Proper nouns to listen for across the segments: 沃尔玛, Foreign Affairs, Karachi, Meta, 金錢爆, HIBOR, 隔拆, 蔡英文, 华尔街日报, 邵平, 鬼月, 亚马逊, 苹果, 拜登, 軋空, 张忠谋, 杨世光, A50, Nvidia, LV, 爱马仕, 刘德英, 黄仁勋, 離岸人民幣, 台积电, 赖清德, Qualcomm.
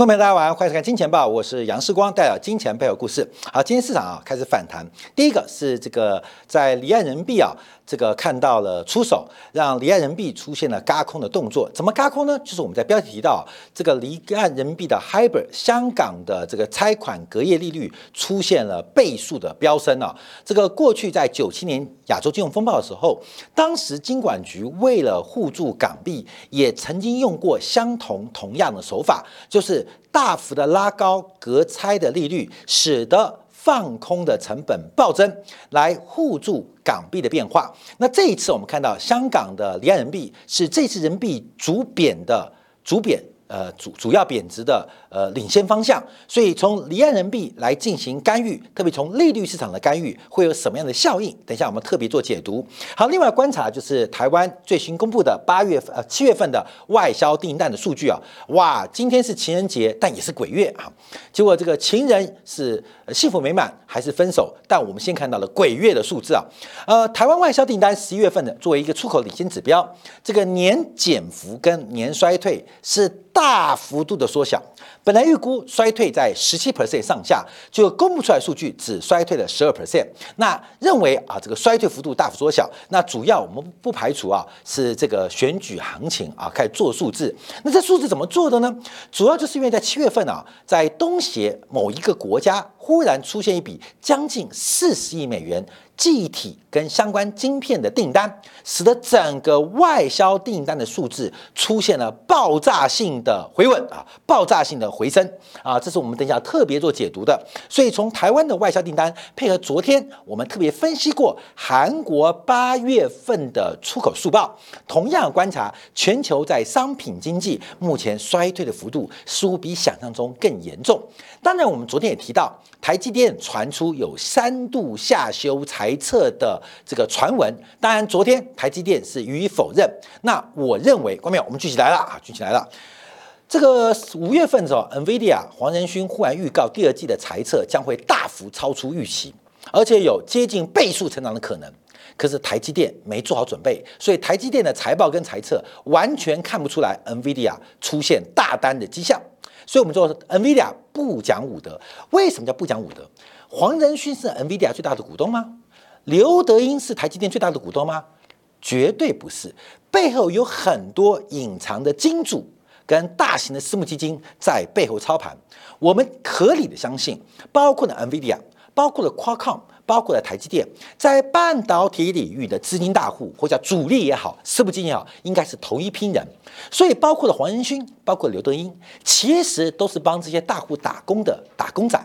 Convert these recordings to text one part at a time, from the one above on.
观众朋友，大家晚上欢迎收看《金钱报》，我是杨世光，带来金钱背后故事。好，今天市场开始反弹。第一个是这个在离岸人民币看到了出手，让离岸人民币出现了轧空的动作。怎么轧空呢？就是我们在标题提到这个离岸人民币的 HIBOR 香港的这个差款隔夜利率出现了倍数的飙升啊。这个过去在97年亚洲金融风暴的时候，当时金管局为了护住港币，也曾经用过同样的手法，就是大幅的拉高隔差的利率，使得放空的成本暴增，来护住港币的变化。那这一次我们看到香港的离岸人民币是这次人民币主要贬值的领先方向，所以从离岸人民币来进行干预，特别从利率市场的干预会有什么样的效应？等一下我们特别做解读。好，另外观察就是台湾最新公布的7月份的外销订单的数据啊，哇，今天是情人节，但也是鬼月啊，结果这个情人是幸福美满还是分手？但我们先看到了鬼月的数字啊，台湾外销订单11月份的作为一个出口领先指标，这个年减幅跟年衰退是大幅度的缩小，本来预估衰退在17% 上下，就公布出来数据只衰退了12%。那认为这个衰退幅度大幅缩小，那主要我们不排除是这个选举行情开始做数字。那这数字怎么做的呢？主要就是因为在7月份在东协某一个国家忽然出现一笔将近40亿美元。记忆体跟相关晶片的订单，使得整个外销订单的数字出现了爆炸性的回稳爆炸性的回升这是我们等一下特别做解读的。所以从台湾的外销订单，配合昨天我们特别分析过韩国8月份的出口速报，同样观察全球在商品经济目前衰退的幅度似乎比想象中更严重。当然，我们昨天也提到，台积电传出有3度下修财测的这个传闻，当然昨天台积电是予以否认。那我认为，观众朋友，我们举起来了这个5月份的时候 ，Nvidia 黄仁勋忽然预告第2季的财测将会大幅超出预期，而且有接近倍数成长的可能。可是台积电没做好准备，所以台积电的财报跟财测完全看不出来 Nvidia 出现大单的迹象。所以我们说 Nvidia 不讲武德。为什么叫不讲武德？黄仁勋是 Nvidia 最大的股东吗？刘德英是台积电最大的股东吗？绝对不是，背后有很多隐藏的金主跟大型的私募基金在背后操盘。我们合理的相信，包括了 Nvidia， 包括了 Qualcomm， 包括了台积电，在半导体领域的资金大户或者叫主力也好，私募基金也好，应该是同一批人。所以包括了黄仁勋，包括刘德英，其实都是帮这些大户打工的打工仔。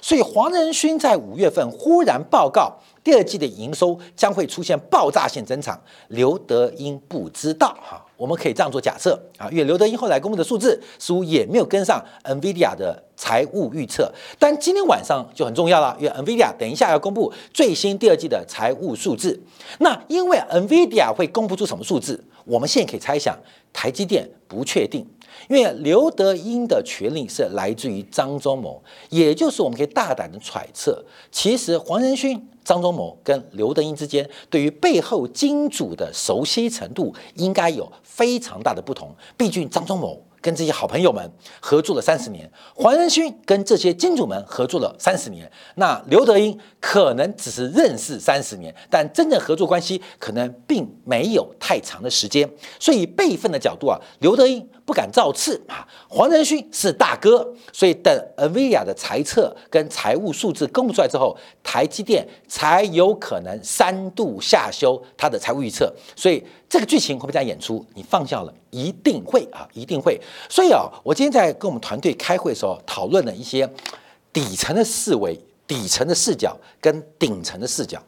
所以黄仁勋在5月份忽然报告第2季的营收将会出现爆炸性增长，刘德英不知道我们可以这样做假设因为刘德英后来公布的数字似乎也没有跟上 Nvidia 的财务预测。但今天晚上就很重要了，因为 Nvidia 等一下要公布最新第2季的财务数字。那因为 Nvidia 会公布出什么数字，我们现在可以猜想台积电不确定。因为刘德英的权力是来自于张忠谋，也就是我们可以大胆的揣测，其实黄仁勋、张忠谋跟刘德英之间对于背后金主的熟悉程度应该有非常大的不同。毕竟张忠谋跟这些好朋友们合作了30年，黄仁勋跟这些金主们合作了30年，那刘德英可能只是认识30年，但真正合作关系可能并没有太长的时间。所以辈分的角度刘德英不敢造次黄仁勋是大哥。所以等 Nvidia 的财测跟财务数字公布出来之后，台积电才有可能3度下修它的财务预测。所以这个剧情会不会这样演出？你放下了，一定会一定会。所以我今天在跟我们团队开会的时候，讨论了一些底层的思维、底层的视角跟顶层的视角。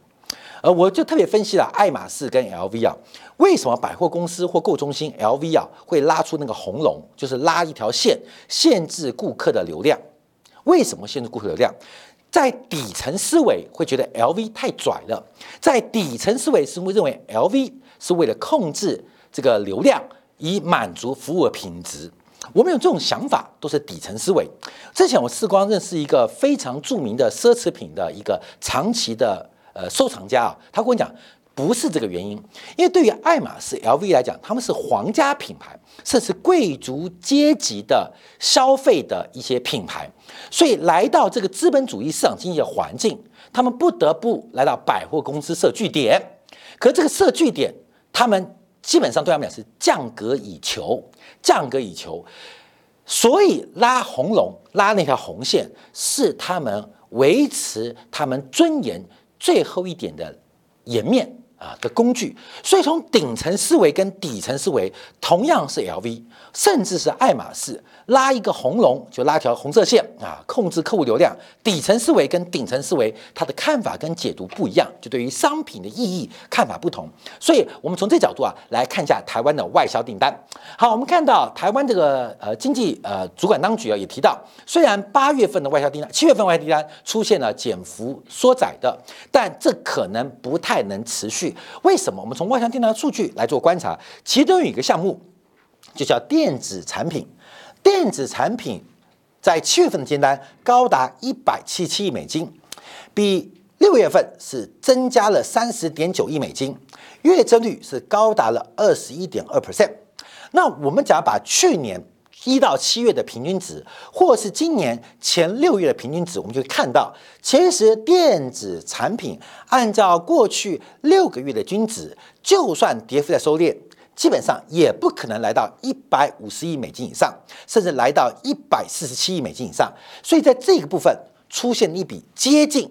我就特别分析了爱马仕跟 LV 为什么百货公司或购物中心 LV 会拉出那个红龙，就是拉一条线，限制顾客的流量。为什么限制顾客流量？在底层思维会觉得 LV 太拽了，在底层思维是会认为 LV 是为了控制这个流量，以满足服务的品质。我们有这种想法都是底层思维。之前我世光认识一个非常著名的奢侈品的一个长期的收藏家他跟我讲，不是这个原因，因为对于爱马仕、LV 来讲，他们是皇家品牌，甚至贵族阶级的消费的一些品牌，所以来到这个资本主义市场经济的环境，他们不得不来到百货公司设据点。可这个设据点，他们基本上对他们讲是降格以求，降格以求，所以拉红龙、拉那条红线是他们维持他们尊严最后一点的颜面啊的工具。所以从顶层思维跟底层思维，同样是 LV， 甚至是爱马仕，拉一个红龙就拉条红色线啊，控制客户流量。底层思维跟顶层思维，它的看法跟解读不一样，就对于商品的意义看法不同。所以我们从这角度啊来看一下台湾的外销订单。好，我们看到台湾这个经济主管当局啊也提到，虽然8月份的外销订单、7月份外销订单出现了减幅缩窄的，但这可能不太能持续。为什么？我们从外销订单数据来做观察，其中有一个项目就叫电子产品。电子产品在7月份的订单高达177亿美金，比6月份是增加了30.9亿美金，月增率是高达了21.2%。那我们只要把去年1到7月的平均值，或是今年前6月的平均值，我们就看到，其实电子产品按照过去6个月的均值，就算跌幅在收敛，基本上也不可能来到150亿美金以上，甚至来到147亿美金以上。所以在这个部分出现一笔接近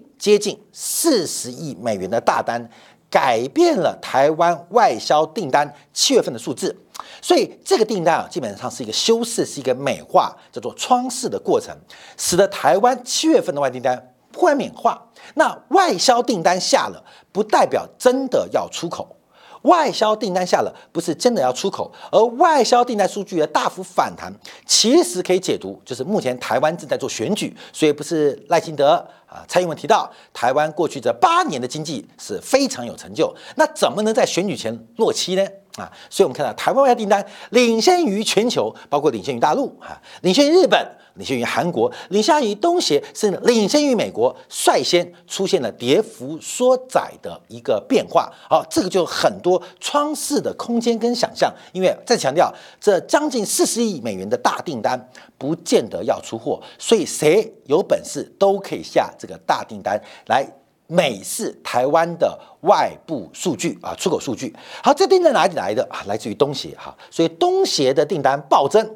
40亿美元的大单，改变了台湾外销订单7月份的数字。所以这个订单啊，基本上是一个修饰，是一个美化，叫做窗饰的过程，使得台湾7月份的外订单忽然免化。那外销订单下了，不代表真的要出口。外销订单下了，不是真的要出口，而外销订单数据的大幅反弹，其实可以解读就是目前台湾正在做选举，所以不是赖清德啊，蔡英文提到台湾过去这8年的经济是非常有成就，那怎么能在选举前落期呢？啊，所以我们看到台湾外销订单领先于全球，包括领先于大陆啊，领先于日本，领先于韩国，领先于东协，甚至领先于美国，率先出现了跌幅缩窄的一个变化。好，这个就很多窗式的空间跟想象，因为再强调，这将近40亿美元的大订单不见得要出货，所以谁有本事都可以下这个大订单来。美是台湾的外部数据啊，出口数据。好，这订单哪里来的啊？来自于东协哈，所以东协的订单暴增，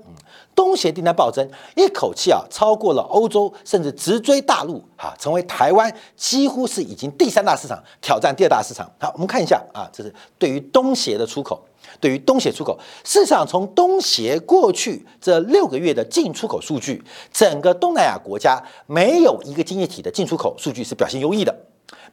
东协订单暴增，一口气啊超过了欧洲，甚至直追大陆啊，成为台湾几乎是已经第3大市场，挑战第2大市场。好，我们看一下啊，这是对于东协的出口。对于东协出口，事实上从东协过去这6个月的进出口数据，整个东南亚国家没有一个经济体的进出口数据是表现优异的。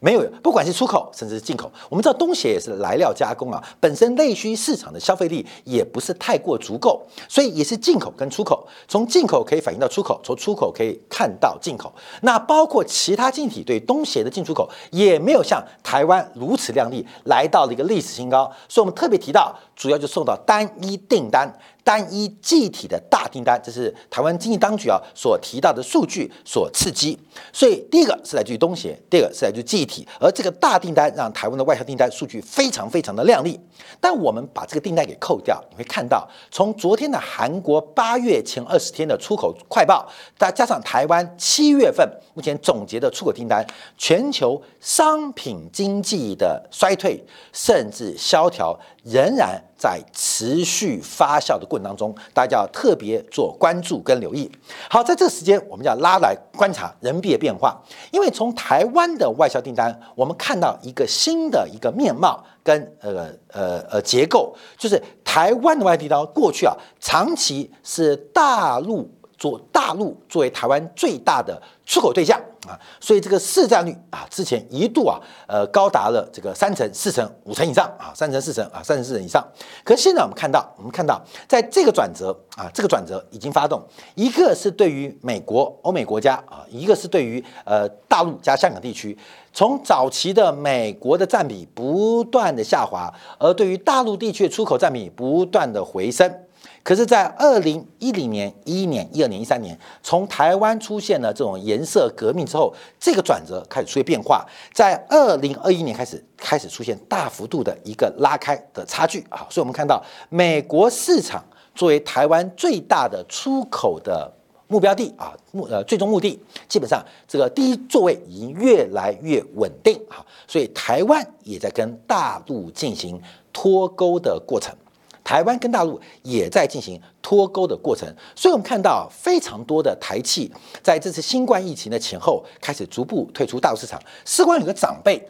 没有，不管是出口甚至是进口，我们知道东协也是来料加工啊，本身内需市场的消费力也不是太过足够，所以也是进口跟出口。从进口可以反映到出口，从出口可以看到进口。那包括其他经济体对东协的进出口也没有像台湾如此亮丽，来到了一个历史新高。所以我们特别提到，主要就受到单一订单。单一具体的大订单，这是台湾经济当局啊所提到的数据所刺激。所以第一个是来自于东协，第二个是来自于具体，而这个大订单让台湾的外销订单数据非常的亮丽。但我们把这个订单给扣掉，你会看到从昨天的韩国8月前20天的出口快报，再加上台湾7月份目前总结的出口订单，全球商品经济的衰退甚至萧条仍然在持续发酵的过程当中，大家要特别做关注跟留意。好，在这个时间，我们要拉来观察人民币的变化，因为从台湾的外销订单，我们看到一个新的一个面貌跟结构，就是台湾的外销订单过去啊，长期是大陆作为台湾最大的出口对象啊，所以这个市占率啊，之前一度啊，高达了这个3成、4成、5成以上啊，3成、4成以上。可是现在我们看到，在这个转折啊，这个转折已经发动，一个是对于美国、欧美国家啊，一个是对于大陆加香港地区。从早期的美国的占比不断的下滑，而对于大陆地区的出口占比不断的回升。可是，在2010年、11年、12年、13年，从台湾出现了这种颜色革命之后，这个转折开始出现变化。在2021年开始出现大幅度的一个拉开的差距啊，所以我们看到美国市场作为台湾最大的出口的目标地啊，最终目的基本上这个第一座位已经越来越稳定啊，所以台湾也在跟大陆进行脱钩的过程，台湾跟大陆也在进行脱钩的过程，所以我们看到非常多的台企在这次新冠疫情的前后开始逐步退出大陆市场。事关有个长辈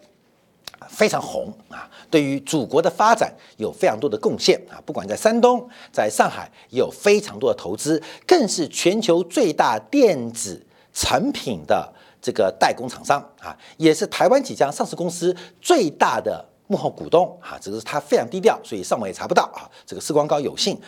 非常红啊，对于祖国的发展有非常多的贡献啊，不管在山东、在上海也有非常多的投资，更是全球最大电子产品的这个代工厂商啊，也是台湾几家上市公司最大的幕后股东啊，只是他非常低调，所以上网也查不到啊。这个释光高有幸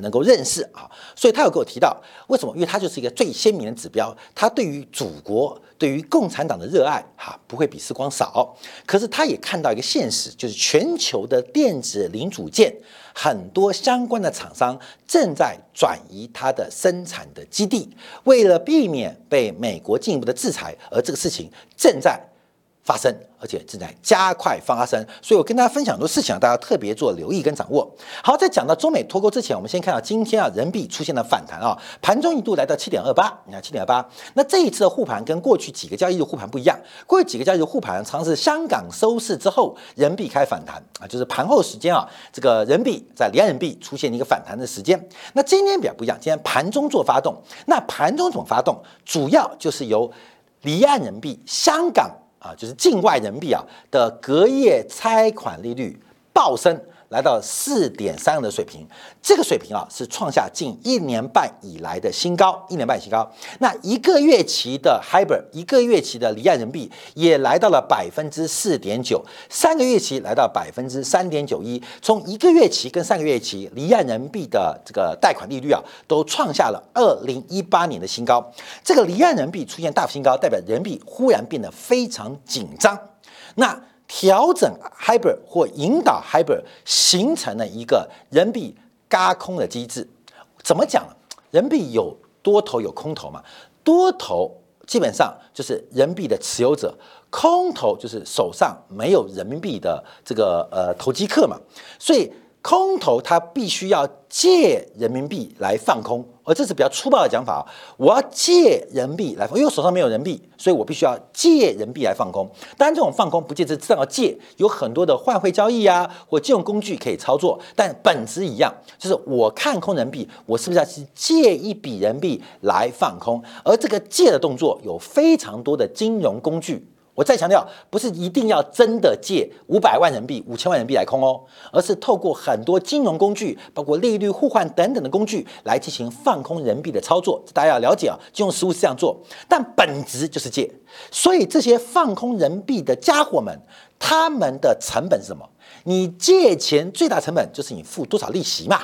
能够认识啊，所以他有给我提到为什么？因为他就是一个最鲜明的指标，他对于祖国、对于共产党的热爱哈不会比释光少。可是他也看到一个现实，就是全球的电子零组件很多相关的厂商正在转移它的生产的基地，为了避免被美国进一步的制裁，而这个事情正在发生，而且正在加快发生，所以我跟大家分享很多事情，大家特别做留意跟掌握。好，在讲到中美脱钩之前，我们先看到今天啊，人民币出现了反弹啊，盘中一度来到 7.28， 你看 7.28。那这一次的护盘跟过去几个交易日护盘不一样，过去几个交易日护盘常是香港收市之后，人民币开反弹啊，就是盘后时间啊，这个人民币在离岸人民币出现一个反弹的时间。那今天比较不一样，今天盘中做发动，那盘中怎么发动？主要就是由离岸人民币、香港。啊，就是境外人民币啊的隔夜拆款利率暴升，来到 4.3 的水平，这个水平啊是创下近1年半以来的新高，1年半新高。那一个月期的 HIBOR， 一个月期的离岸人民币也来到了 4.9%， 3个月期来到 3.91%。从一个月期跟3个月期离岸人民币的这个贷款利率啊，都创下了2018年的新高。这个离岸人民币出现大幅新高，代表人民币忽然变得非常紧张。那调整 HIBOR 或引导 HIBOR 形成了一个人民币轧空的机制。怎么讲呢？人民币有多头有空头嘛，多头基本上就是人民币的持有者，空头就是手上没有人民币的这个投机客嘛，所以空头它必须要借人民币来放空，而这是比较粗暴的讲法啊。我要借人民币来放，因为我手上没有人民币，所以我必须要借人民币来放空。当然，这种放空不借是正要借，有很多的换汇交易啊，或金融工具可以操作，但本质一样，就是我看空人民币，我是不是要去借一笔人民币来放空？而这个借的动作有非常多的金融工具。我再强调，不是一定要真的借500万人民币、5000万人民币来空哦，而是透过很多金融工具，包括利率互换等等的工具来进行放空人民币的操作。大家要了解啊，金融实务是这样做，但本质就是借。所以这些放空人民币的家伙们，他们的成本是什么？你借钱最大成本就是你付多少利息嘛。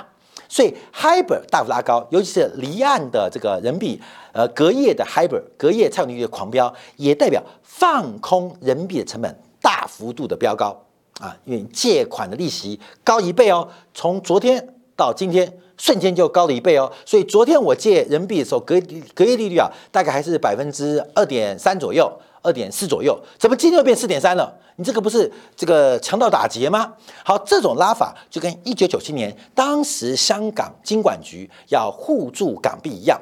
所以 HIBOR 大幅拉高，尤其是离岸的这个人民币，隔夜的 HIBOR 隔夜拆款利率的狂飙，也代表放空人民币的成本大幅度的飙高啊！因为借款的利息高1倍哦，从昨天到今天瞬间就高了1倍哦。所以昨天我借人民币的时候，隔夜利率啊，大概还是2.3% 左右。2.4 左右，怎么今天又变 4.3 了？你这个不是这个强盗打劫吗？好，这种拉法就跟1997年当时香港金管局要互助港币一样，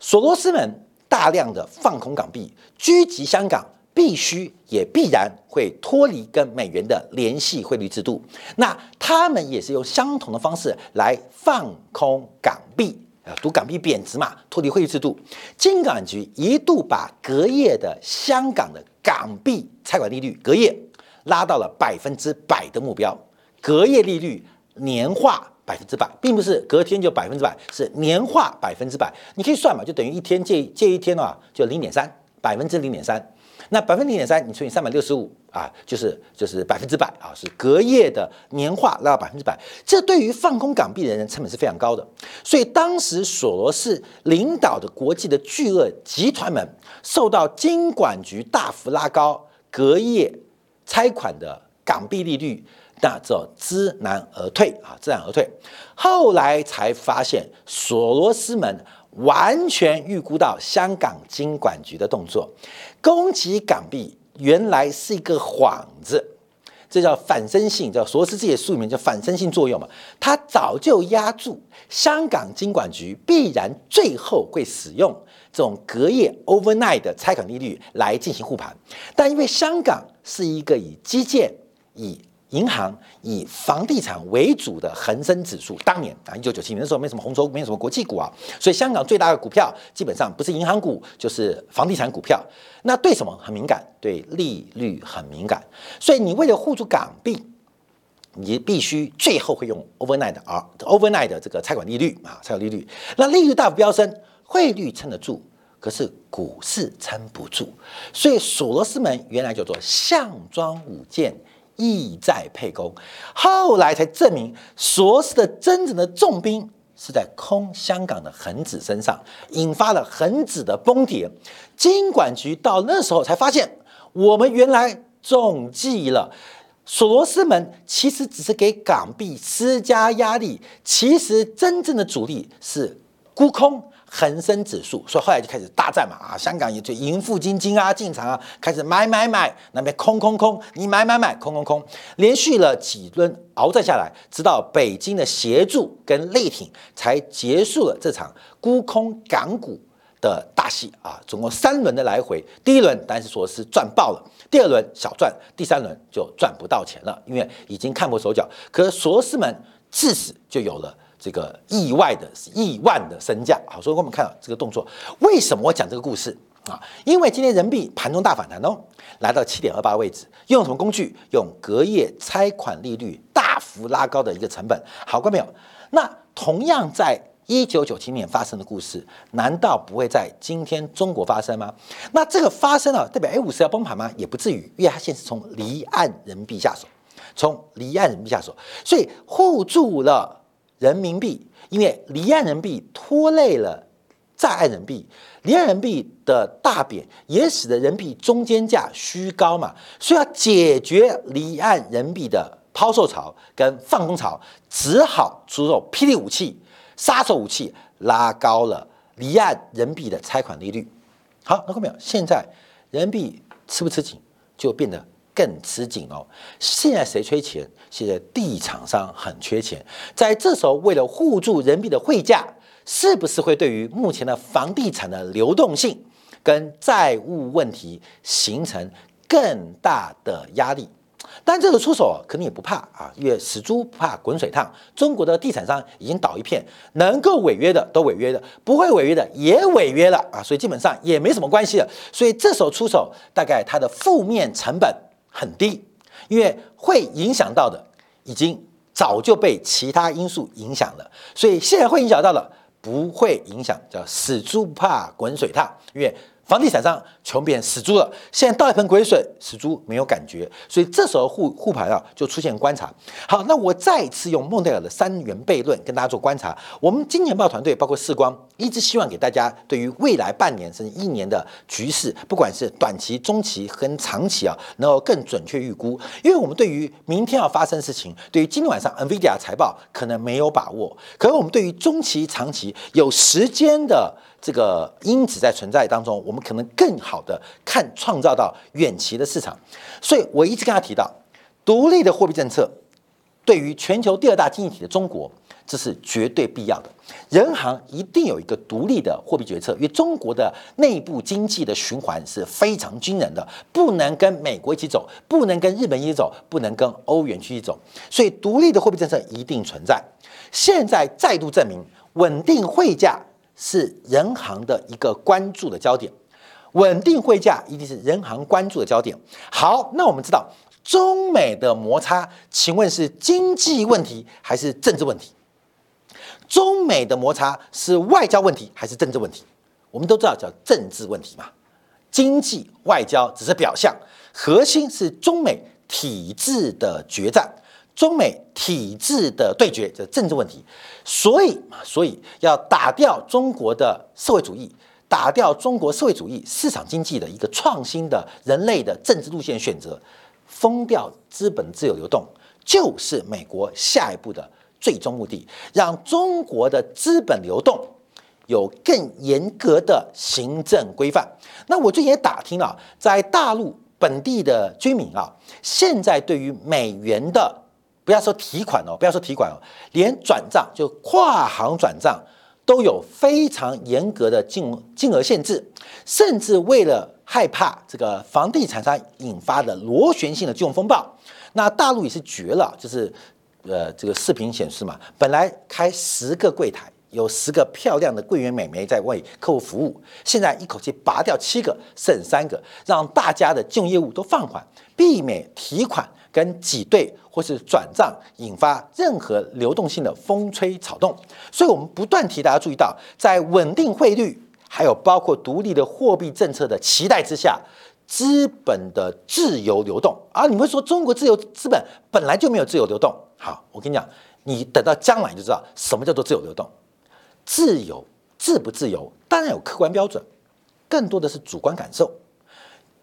索罗斯们大量的放空港币，狙击香港必须也必然会脱离跟美元的联系汇率制度。那他们也是用相同的方式来放空港币。赌港币贬值嘛，脱离汇率制度。金管局一度把隔夜的香港的港币拆款利率隔夜拉到了100%的目标，隔夜利率年化100%，并不是隔天就100%，是年化100%。你可以算嘛，就等于一天借一天啊，就0.3，0.3%。那0.3%你除以365啊，就是100%啊，是隔夜的年化拉到100%。这对于放空港币的人成本是非常高的。所以当时索罗斯领导的国际的巨鳄集团们，受到金管局大幅拉高隔夜拆款的港币利率，那这知难而退啊，知难而退。后来才发现，索罗斯们完全预估到香港金管局的动作，攻击港币原来是一个幌子。这叫反身性，叫索罗斯自己的术语名叫反身性作用嘛。他早就压住香港金管局必然最后会使用这种隔夜 overnight 的拆港利率来进行护盘，但因为香港是一个以基建、以银行、以房地产为主的恒生指数，当年啊1997年的时候没什么红筹股，没什么国际股啊，所以香港最大的股票基本上不是银行股就是房地产股票。那对什么很敏感？对利率很敏感。所以你为了护住港币，你必须最后会用 overnight 的这个拆款利率啊，拆款利率。那利率大幅飙升，汇率撑得住，可是股市撑不住。所以索罗斯们原来叫做项庄舞剑，意在沛公，后来才证明索罗斯的真正的重兵是在空香港的恒指身上，引发了恒指的崩跌。金管局到那时候才发现，我们原来中计了。索罗斯们其实只是给港币施加压力，其实真正的主力是沽空恒生指数，所以后来就开始大战嘛啊，香港也就盈富基金啊进场啊，开始买买买，那边空空空，你买买买，空空空，连续了几轮鏖战下来，直到北京的协助跟力挺才结束了这场沽空港股的大戏啊，总共3轮的来回，第1轮当然是说是赚爆了，第2轮小赚，第3轮就赚不到钱了，因为已经看破手脚。可是索罗斯们自此就有了这个亿万的身价啊！所以我们看到这个动作，为什么我讲这个故事啊？因为今天人民币盘中大反弹哦，来到 7.28 位置，用什么工具？用隔夜拆款利率大幅拉高的一个成本。好，观众朋友，那同样在1997年发生的故事，难道不会在今天中国发生吗？那这个发生啊，代表 A50 要崩盘吗？也不至于，因为它现在是从离岸人民币下手，所以护住了人民币，因为离岸人民币拖累了在岸人民币，离岸人民币的大贬也使得人民币中间价虚高嘛，所以要解决离岸人民币的抛售潮跟放空潮，只好出售霹雳武器、杀手武器，拉高了离岸人民币的拆款利率。好，看到没有？现在人民币吃不吃紧，就变得更吃紧哦！现在谁缺钱？现在地产商很缺钱。在这时候，为了护住人民币的汇价，是不是会对于目前的房地产的流动性跟债务问题形成更大的压力？但这个出手肯定也不怕啊，因为死猪不怕滚水烫。中国的地产商已经倒一片，能够违约的都违约了，不会违约的也违约了啊，所以基本上也没什么关系了。所以这时候出手，大概它的负面成本很低，因为会影响到的已经早就被其他因素影响了，所以现在会影响到的不会影响，叫死猪不怕滚水烫。因为房地产商穷变死猪了，现在倒一盆滚水，死猪没有感觉，所以这时候护盘啊就出现观察。好，那我再一次用孟德尔的3元悖论跟大家做观察。我们金钱豹团队包括世光，一直希望给大家对于未来半年甚至1年的局势，不管是短期、中期跟长期啊，能够更准确预估。因为我们对于明天要发生的事情，对于今天晚上 Nvidia 财报可能没有把握，可是我们对于中期、长期有时间的这个因子在存在当中，我们可能更好的看创造到远期的市场。所以我一直跟他提到，独立的货币政策对于全球第2大经济体的中国，这是绝对必要的。人行一定有一个独立的货币决策，因为中国的内部经济的循环是非常惊人的，不能跟美国一起走，不能跟日本一起走，不能跟欧元区一起走，所以独立的货币政策一定存在。现在再度证明，稳定汇价是人行的一个关注的焦点，稳定汇价一定是人行关注的焦点。好，那我们知道中美的摩擦，请问是经济问题还是政治问题？中美的摩擦是外交问题还是政治问题？我们都知道叫政治问题嘛，经济外交只是表象，核心是中美体制的决战。中美体制的对决，这政治问题，所以要打掉中国的社会主义，打掉中国社会主义市场经济的一个创新的人类的政治路线选择，封掉资本自由流动，就是美国下一步的最终目的，让中国的资本流动有更严格的行政规范。那我最近也打听了，在大陆本地的居民啊，现在对于美元的，不要说提款哦，不要说提款哦，连转账就跨行转账都有非常严格的金额限制，甚至为了害怕这个房地产商引发的螺旋性的金融风暴，那大陆也是绝了，就是这个视频显示嘛，本来开10个柜台。有10个漂亮的柜员美眉在为客户服务，现在一口气拔掉7个，剩3个，让大家的金融业务都放缓，避免提款跟挤兑或是转账引发任何流动性的风吹草动。所以我们不断提大家注意到，在稳定汇率还有包括独立的货币政策的期待之下，资本的自由流动啊，你们说中国资本本来就没有自由流动。好，我跟你讲，你等到将来你就知道什么叫做自由流动。自由自不自由，当然有客观标准，更多的是主观感受。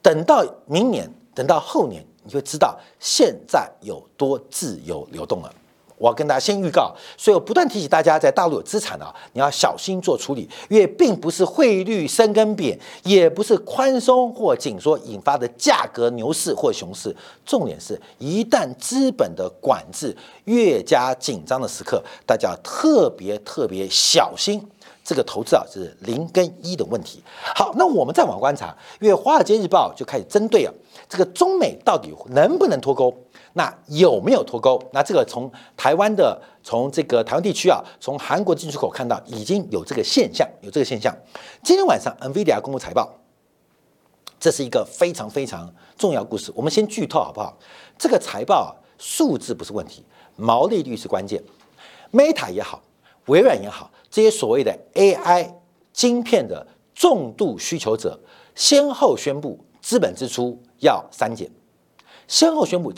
等到明年，等到后年，你会知道现在有多自由流动了。我要跟大家先预告，所以我不断提醒大家，在大陆有资产啊，你要小心做处理，因为并不是汇率升跟贬，也不是宽松或紧缩引发的价格牛市或熊市，重点是一旦资本的管制越加紧张的时刻，大家特别小心这个投资啊，是0跟1的问题。好，那我们再往观察，因为《华尔街日报》就开始针对啊，这个中美到底能不能脱钩？那有没有脱钩？那这个从台湾的，从这个台湾地区啊，从韩国进出口看到已经有这个现象，有这个现象。今天晚上 Nvidia 公布财报，这是一个非常重要故事。我们先剧透好不好？这个财报啊，数字不是问题，毛利率是关键。Meta 也好，微软也好，这些所谓的 AI 晶片的重度需求者，先后宣布资本支出要删减。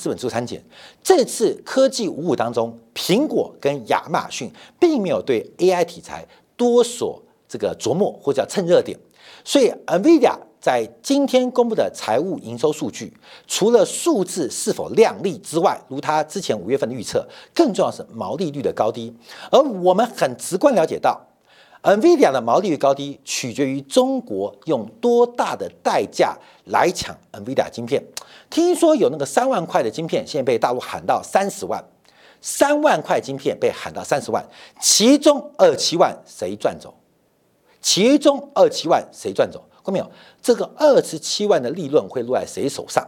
这次科技五虎当中，苹果跟亚马逊并没有对 AI 题材多所这个琢磨或者叫趁热点，所以 Nvidia 在今天公布的财务营收数据，除了数字是否亮丽之外，如它之前5月份的预测，更重要是毛利率的高低。而我们很直观了解到， Nvidia 的毛利率高低取决于中国用多大的代价来抢 Nvidia 晶片。听说有那个3万块的晶片，现在被大陆喊到30万，3万块晶片被喊到30万，其中27万谁赚走？看到没有？这个27万的利润会落在谁手上？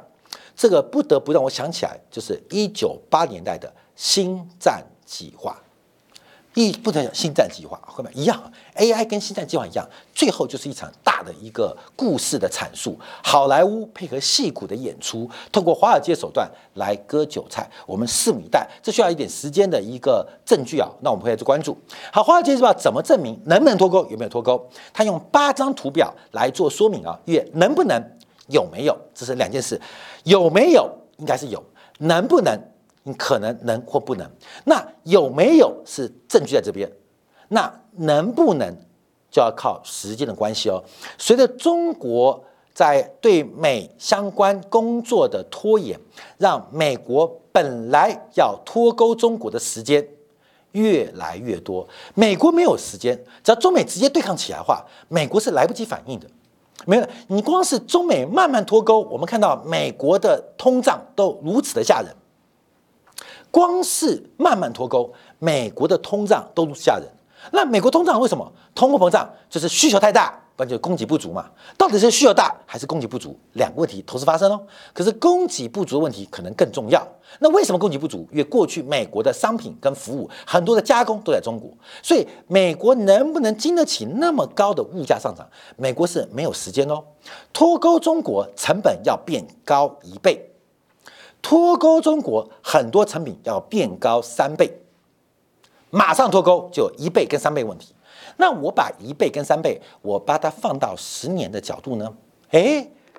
这个不得不让我想起来，就是1980年代的星战计划。不能讲星战计划，后面一样 ，AI 跟星战计划一样，最后就是一场大的一个故事的阐述。好莱坞配合矽谷的演出，通过华尔街手段来割韭菜，我们拭目以待。这需要一点时间的一个证据啊，那我们会去关注。好，华尔街日报怎么证明能不能脱钩，有没有脱钩？他用8张图表来做说明啊，因为能不能有没有，这是两件事。有没有应该是有，能不能？你可能能或不能，那有没有是证据在这边，那能不能就要靠时间的关系哦。随着中国在对美相关工作的拖延，让美国本来要脱钩中国的时间越来越多。美国没有时间，只要中美直接对抗起来的话，美国是来不及反应的。没有，你光是中美慢慢脱钩，我们看到美国的通胀都如此的吓人。光是慢慢脱钩，美国的通胀都吓人。那美国通胀为什么？通货膨胀就是需求太大，不然就是供给不足嘛。到底是需求大还是供给不足？两个问题同时发生哦。可是供给不足的问题可能更重要。那为什么供给不足？因为过去美国的商品跟服务很多的加工都在中国，所以美国能不能经得起那么高的物价上涨？美国是没有时间哦。脱钩中国成本要变高1倍。脱钩中国很多成品要变高3倍，马上脱钩就有1倍跟3倍问题。那我把1倍跟3倍，我把它放到10年的角度呢，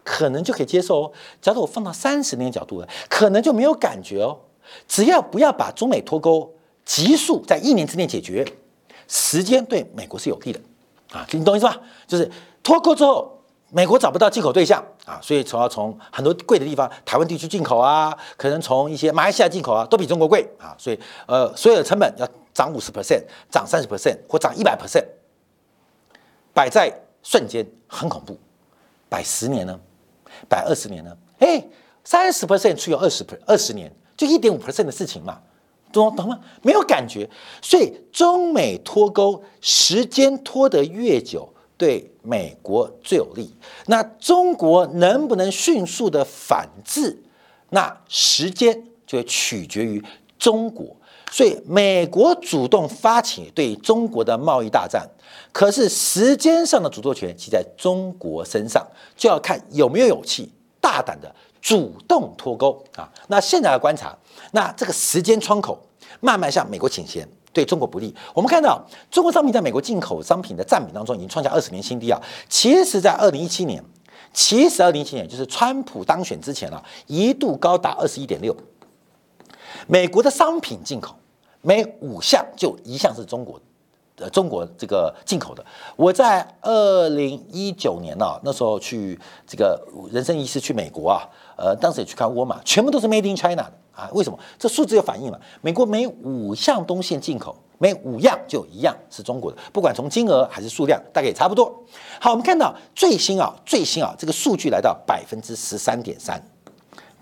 可能就可以接受哦。假如我放到30年角度呢，可能就没有感觉哦。只要不要把中美脱钩急速在1年之内解决，时间对美国是有利的啊，你懂意思吧？就是脱钩之后，美国找不到进口对象啊，所以主要从很多贵的地方，台湾地区进口啊，可能从一些马来西亚进口啊，都比中国贵啊，所以所有的成本要涨 50%， 涨 30% 或涨 100%， 摆在瞬间很恐怖，摆10年呢，摆20年呢，哎，30% 除以20年，就 1.5% 的事情嘛，懂吗？没有感觉，所以中美脱钩时间拖得越久，对美国最有利。那中国能不能迅速的反制，那时间就会取决于中国。所以美国主动发起对中国的贸易大战，可是时间上的主动权其在中国身上，就要看有没有勇气大胆的主动脱钩啊。那现在的观察，那这个时间窗口慢慢向美国倾斜，对中国不利。我们看到中国商品在美国进口商品的占比当中已经创下20年新低啊。其实在2017年，就是川普当选之前啊，一度高达 21.6%。美国的商品进口每5项就1项是中国这个进口的。我在2019年啊，那时候去这个人生一次去美国啊，当时也去看沃尔玛，全部都是 Made in China 的。啊，为什么？这数字有反映了，美国每5项东西进口，每5样就有1样是中国的，不管从金额还是数量，大概也差不多。好，我们看到最新啊，这个数据来到 13.3%，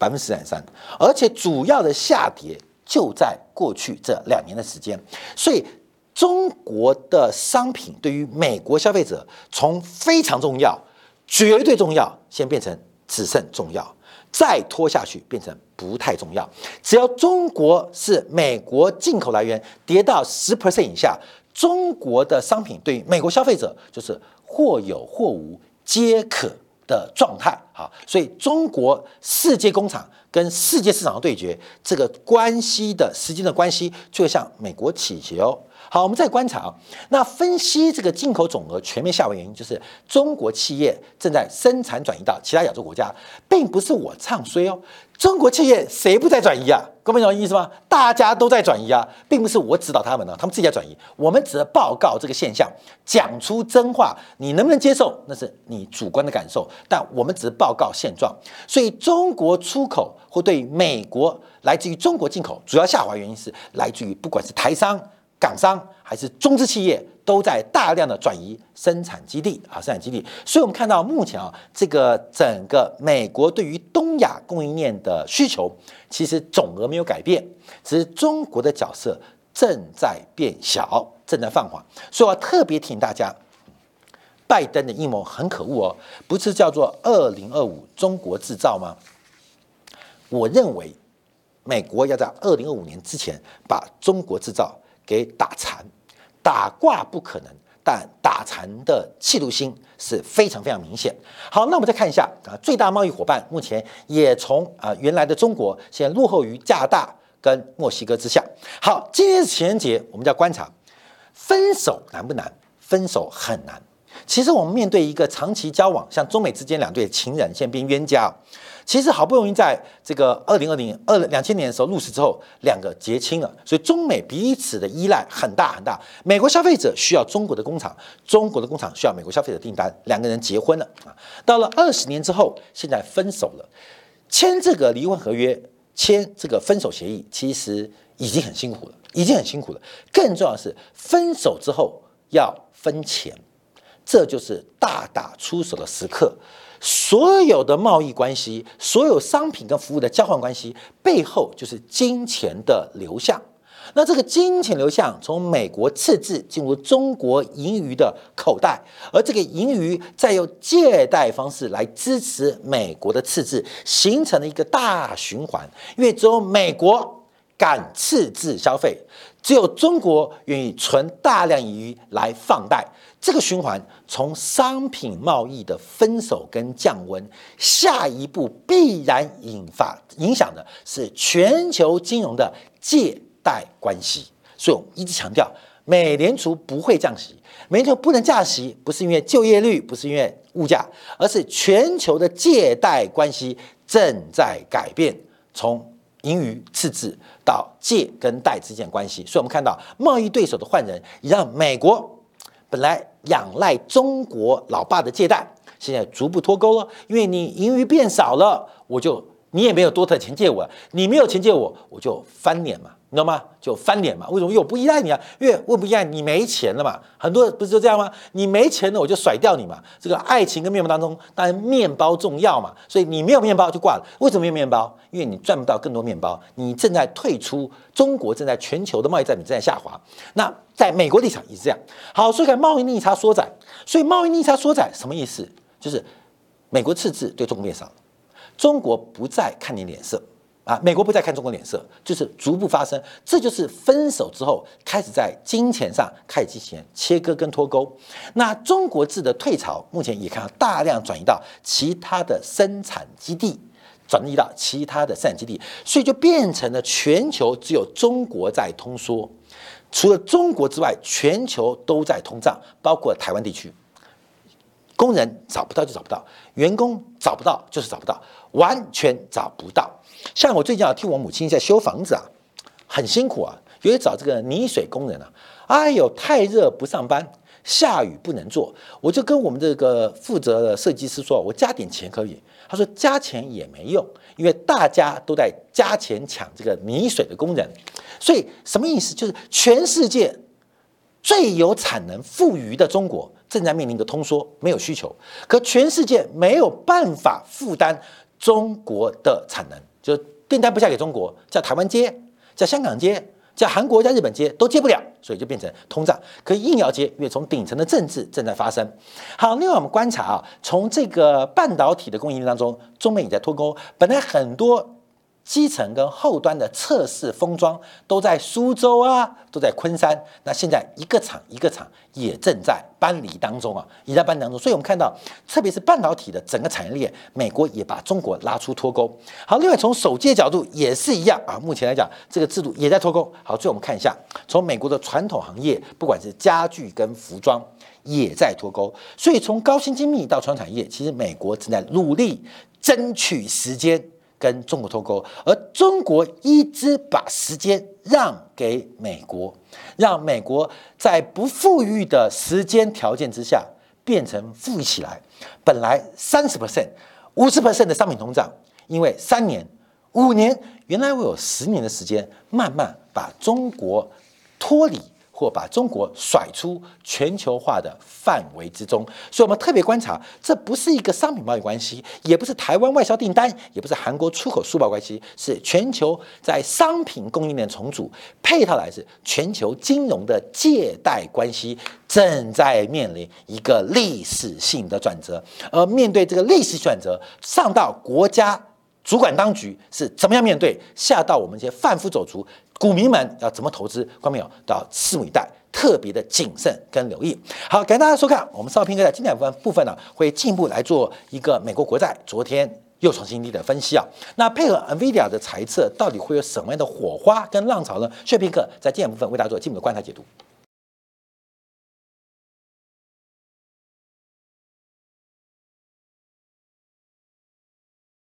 13.3%， 而且主要的下跌就在过去这2年的时间。所以中国的商品对于美国消费者，从非常重要、绝对重要，先变成只剩重要。再拖下去变成不太重要，只要中国是美国进口来源跌到 10% 以下，中国的商品对美国消费者就是或有或无皆可的状态。好，所以中国世界工厂跟世界市场的对决，这个关系的时间的关系就会向美国倾斜哦。好，我们再观察啊，那分析这个进口总额全面下滑原因，就是中国企业正在生产转移到其他亚洲国家，并不是我唱衰哦。中国企业谁不在转移啊？各位懂意思吗？大家都在转移啊，并不是我指导他们呢，他们自己在转移。我们只是报告这个现象，讲出真话，你能不能接受那是你主观的感受，但我们只是报告现状。所以中国出口或对美国来自于中国进口主要下滑原因是来自于不管是台商、港商还是中资企业都在大量的转移生产基地。所以我们看到目前啊，这个整个美国对于东亚供应链的需求，其实总额没有改变，只是中国的角色正在变小，正在放缓。所以我要特别提醒大家，拜登的阴谋很可恶哦，不是叫做2025中国制造吗？我认为美国要在2025年之前把中国制造给打残，打挂不可能，但打残的企图心是非常非常明显。好，那我们再看一下啊，最大贸易伙伴目前也从原来的中国，现在落后于加拿大跟墨西哥之下。好，今天是情人节，我们就要观察分手难不难？分手很难。其实我们面对一个长期交往，像中美之间两对情人现在变冤家，其实好不容易在这个2000年的时候入世之后，两个结亲了，所以中美彼此的依赖很大很大。美国消费者需要中国的工厂，中国的工厂需要美国消费者订单，两个人结婚了啊，到了20年之后，现在分手了，签这个离婚合约，签这个分手协议，其实已经很辛苦了。更重要的是，分手之后要分钱。这就是大打出手的时刻，所有的贸易关系，所有商品跟服务的交换关系背后就是金钱的流向。那这个金钱流向从美国赤字进入中国盈余的口袋，而这个盈余再用借贷方式来支持美国的赤字，形成了一个大循环。因为只有美国敢赤字消费，只有中国愿意存大量盈余来放贷。这个循环从商品贸易的分手跟降温，下一步必然影响的是全球金融的借贷关系。所以我一直强调，美联储不会降息，美联储不能降息，不是因为就业率，不是因为物价，而是全球的借贷关系正在改变，从盈余赤字到借跟贷之间的关系。所以我们看到贸易对手的换人，也让美国本来仰赖中国老爸的借贷，现在逐步脱钩了，因为你盈余变少了，你也没有多的钱借我，你没有钱借我，我就翻脸嘛，你知道吗？就翻脸嘛。为什么？因为我不依赖你啊，因为我不依赖你，没钱了嘛。很多人不是就这样吗？你没钱了，我就甩掉你嘛。这个爱情跟面包当中，当然面包重要嘛。所以你没有面包就挂了。为什么没有面包？因为你赚不到更多面包。你正在退出中国，正在全球的贸易占比正在下滑。那在美国立场也是这样。好，所以看贸易逆差缩窄。所以贸易逆差缩窄什么意思？就是美国赤字对中国变少。中国不再看你脸色啊，美国不再看中国脸色，就是逐步发生。这就是分手之后开始在金钱上开始进行切割跟脱钩。那中国制的退潮，目前也看到大量转移到其他的生产基地，所以就变成了全球只有中国在通缩，除了中国之外，全球都在通胀，包括台湾地区。工人找不到就找不到，员工找不到就是找不到，完全找不到。像我最近替我母亲在修房子啊，很辛苦啊，尤其找这个泥水工人啊，哎呦，太热不上班，下雨不能做。我就跟我们这个负责的设计师说，我加点钱可以。他说加钱也没用，因为大家都在加钱抢这个泥水的工人。所以什么意思？就是全世界最有产能富余的中国正在面临的通缩，没有需求，可全世界没有办法负担中国的产能，就订单不下给中国，叫台湾接，叫香港接，叫韩国、叫日本接都接不了，所以就变成通胀，可以硬要接，因为从顶层的政治正在发生。好，另外我们观察啊，从这个半导体的供应链当中，中美也在脱钩，本来很多。基层跟后端的测试封装都在苏州啊，都在昆山。那现在一个厂一个厂也正在搬离当中啊，也在搬离当中。所以我们看到，特别是半导体的整个产业链，美国也把中国拉出脱钩。好，另外从手机的角度也是一样啊。目前来讲，这个制度也在脱钩。好，最后我们看一下，从美国的传统行业，不管是家具跟服装。也在脱钩，所以从高新精密到传统产业，其实美国正在努力争取时间跟中国脱钩，而中国一直把时间让给美国，让美国在不富裕的时间条件之下变成富裕起来。本来30%、50% 的商品通胀，因为3年、5年，原来我有10年的时间，慢慢把中国脱离。或把中国甩出全球化的范围之中，所以我们特别观察，这不是一个商品贸易关系，也不是台湾外销订单，也不是韩国出口书包关系，是全球在商品供应链重组配套来是全球金融的借贷关系正在面临一个历史性的转折，而面对这个历史转折，上到国家主管当局是怎么样面对，下到我们这些贩夫走卒。股民们要怎么投资？观众朋友都要拭目以待，特别的谨慎跟留意。好，感谢大家收看。我们邵平哥在精彩部分呢，会进一步来做一个美国国债昨天又创新低的分析啊。那配合 Nvidia 的猜测，到底会有什么样的火花跟浪潮呢？邵平哥在精彩部分为大家做进一步的观察解读。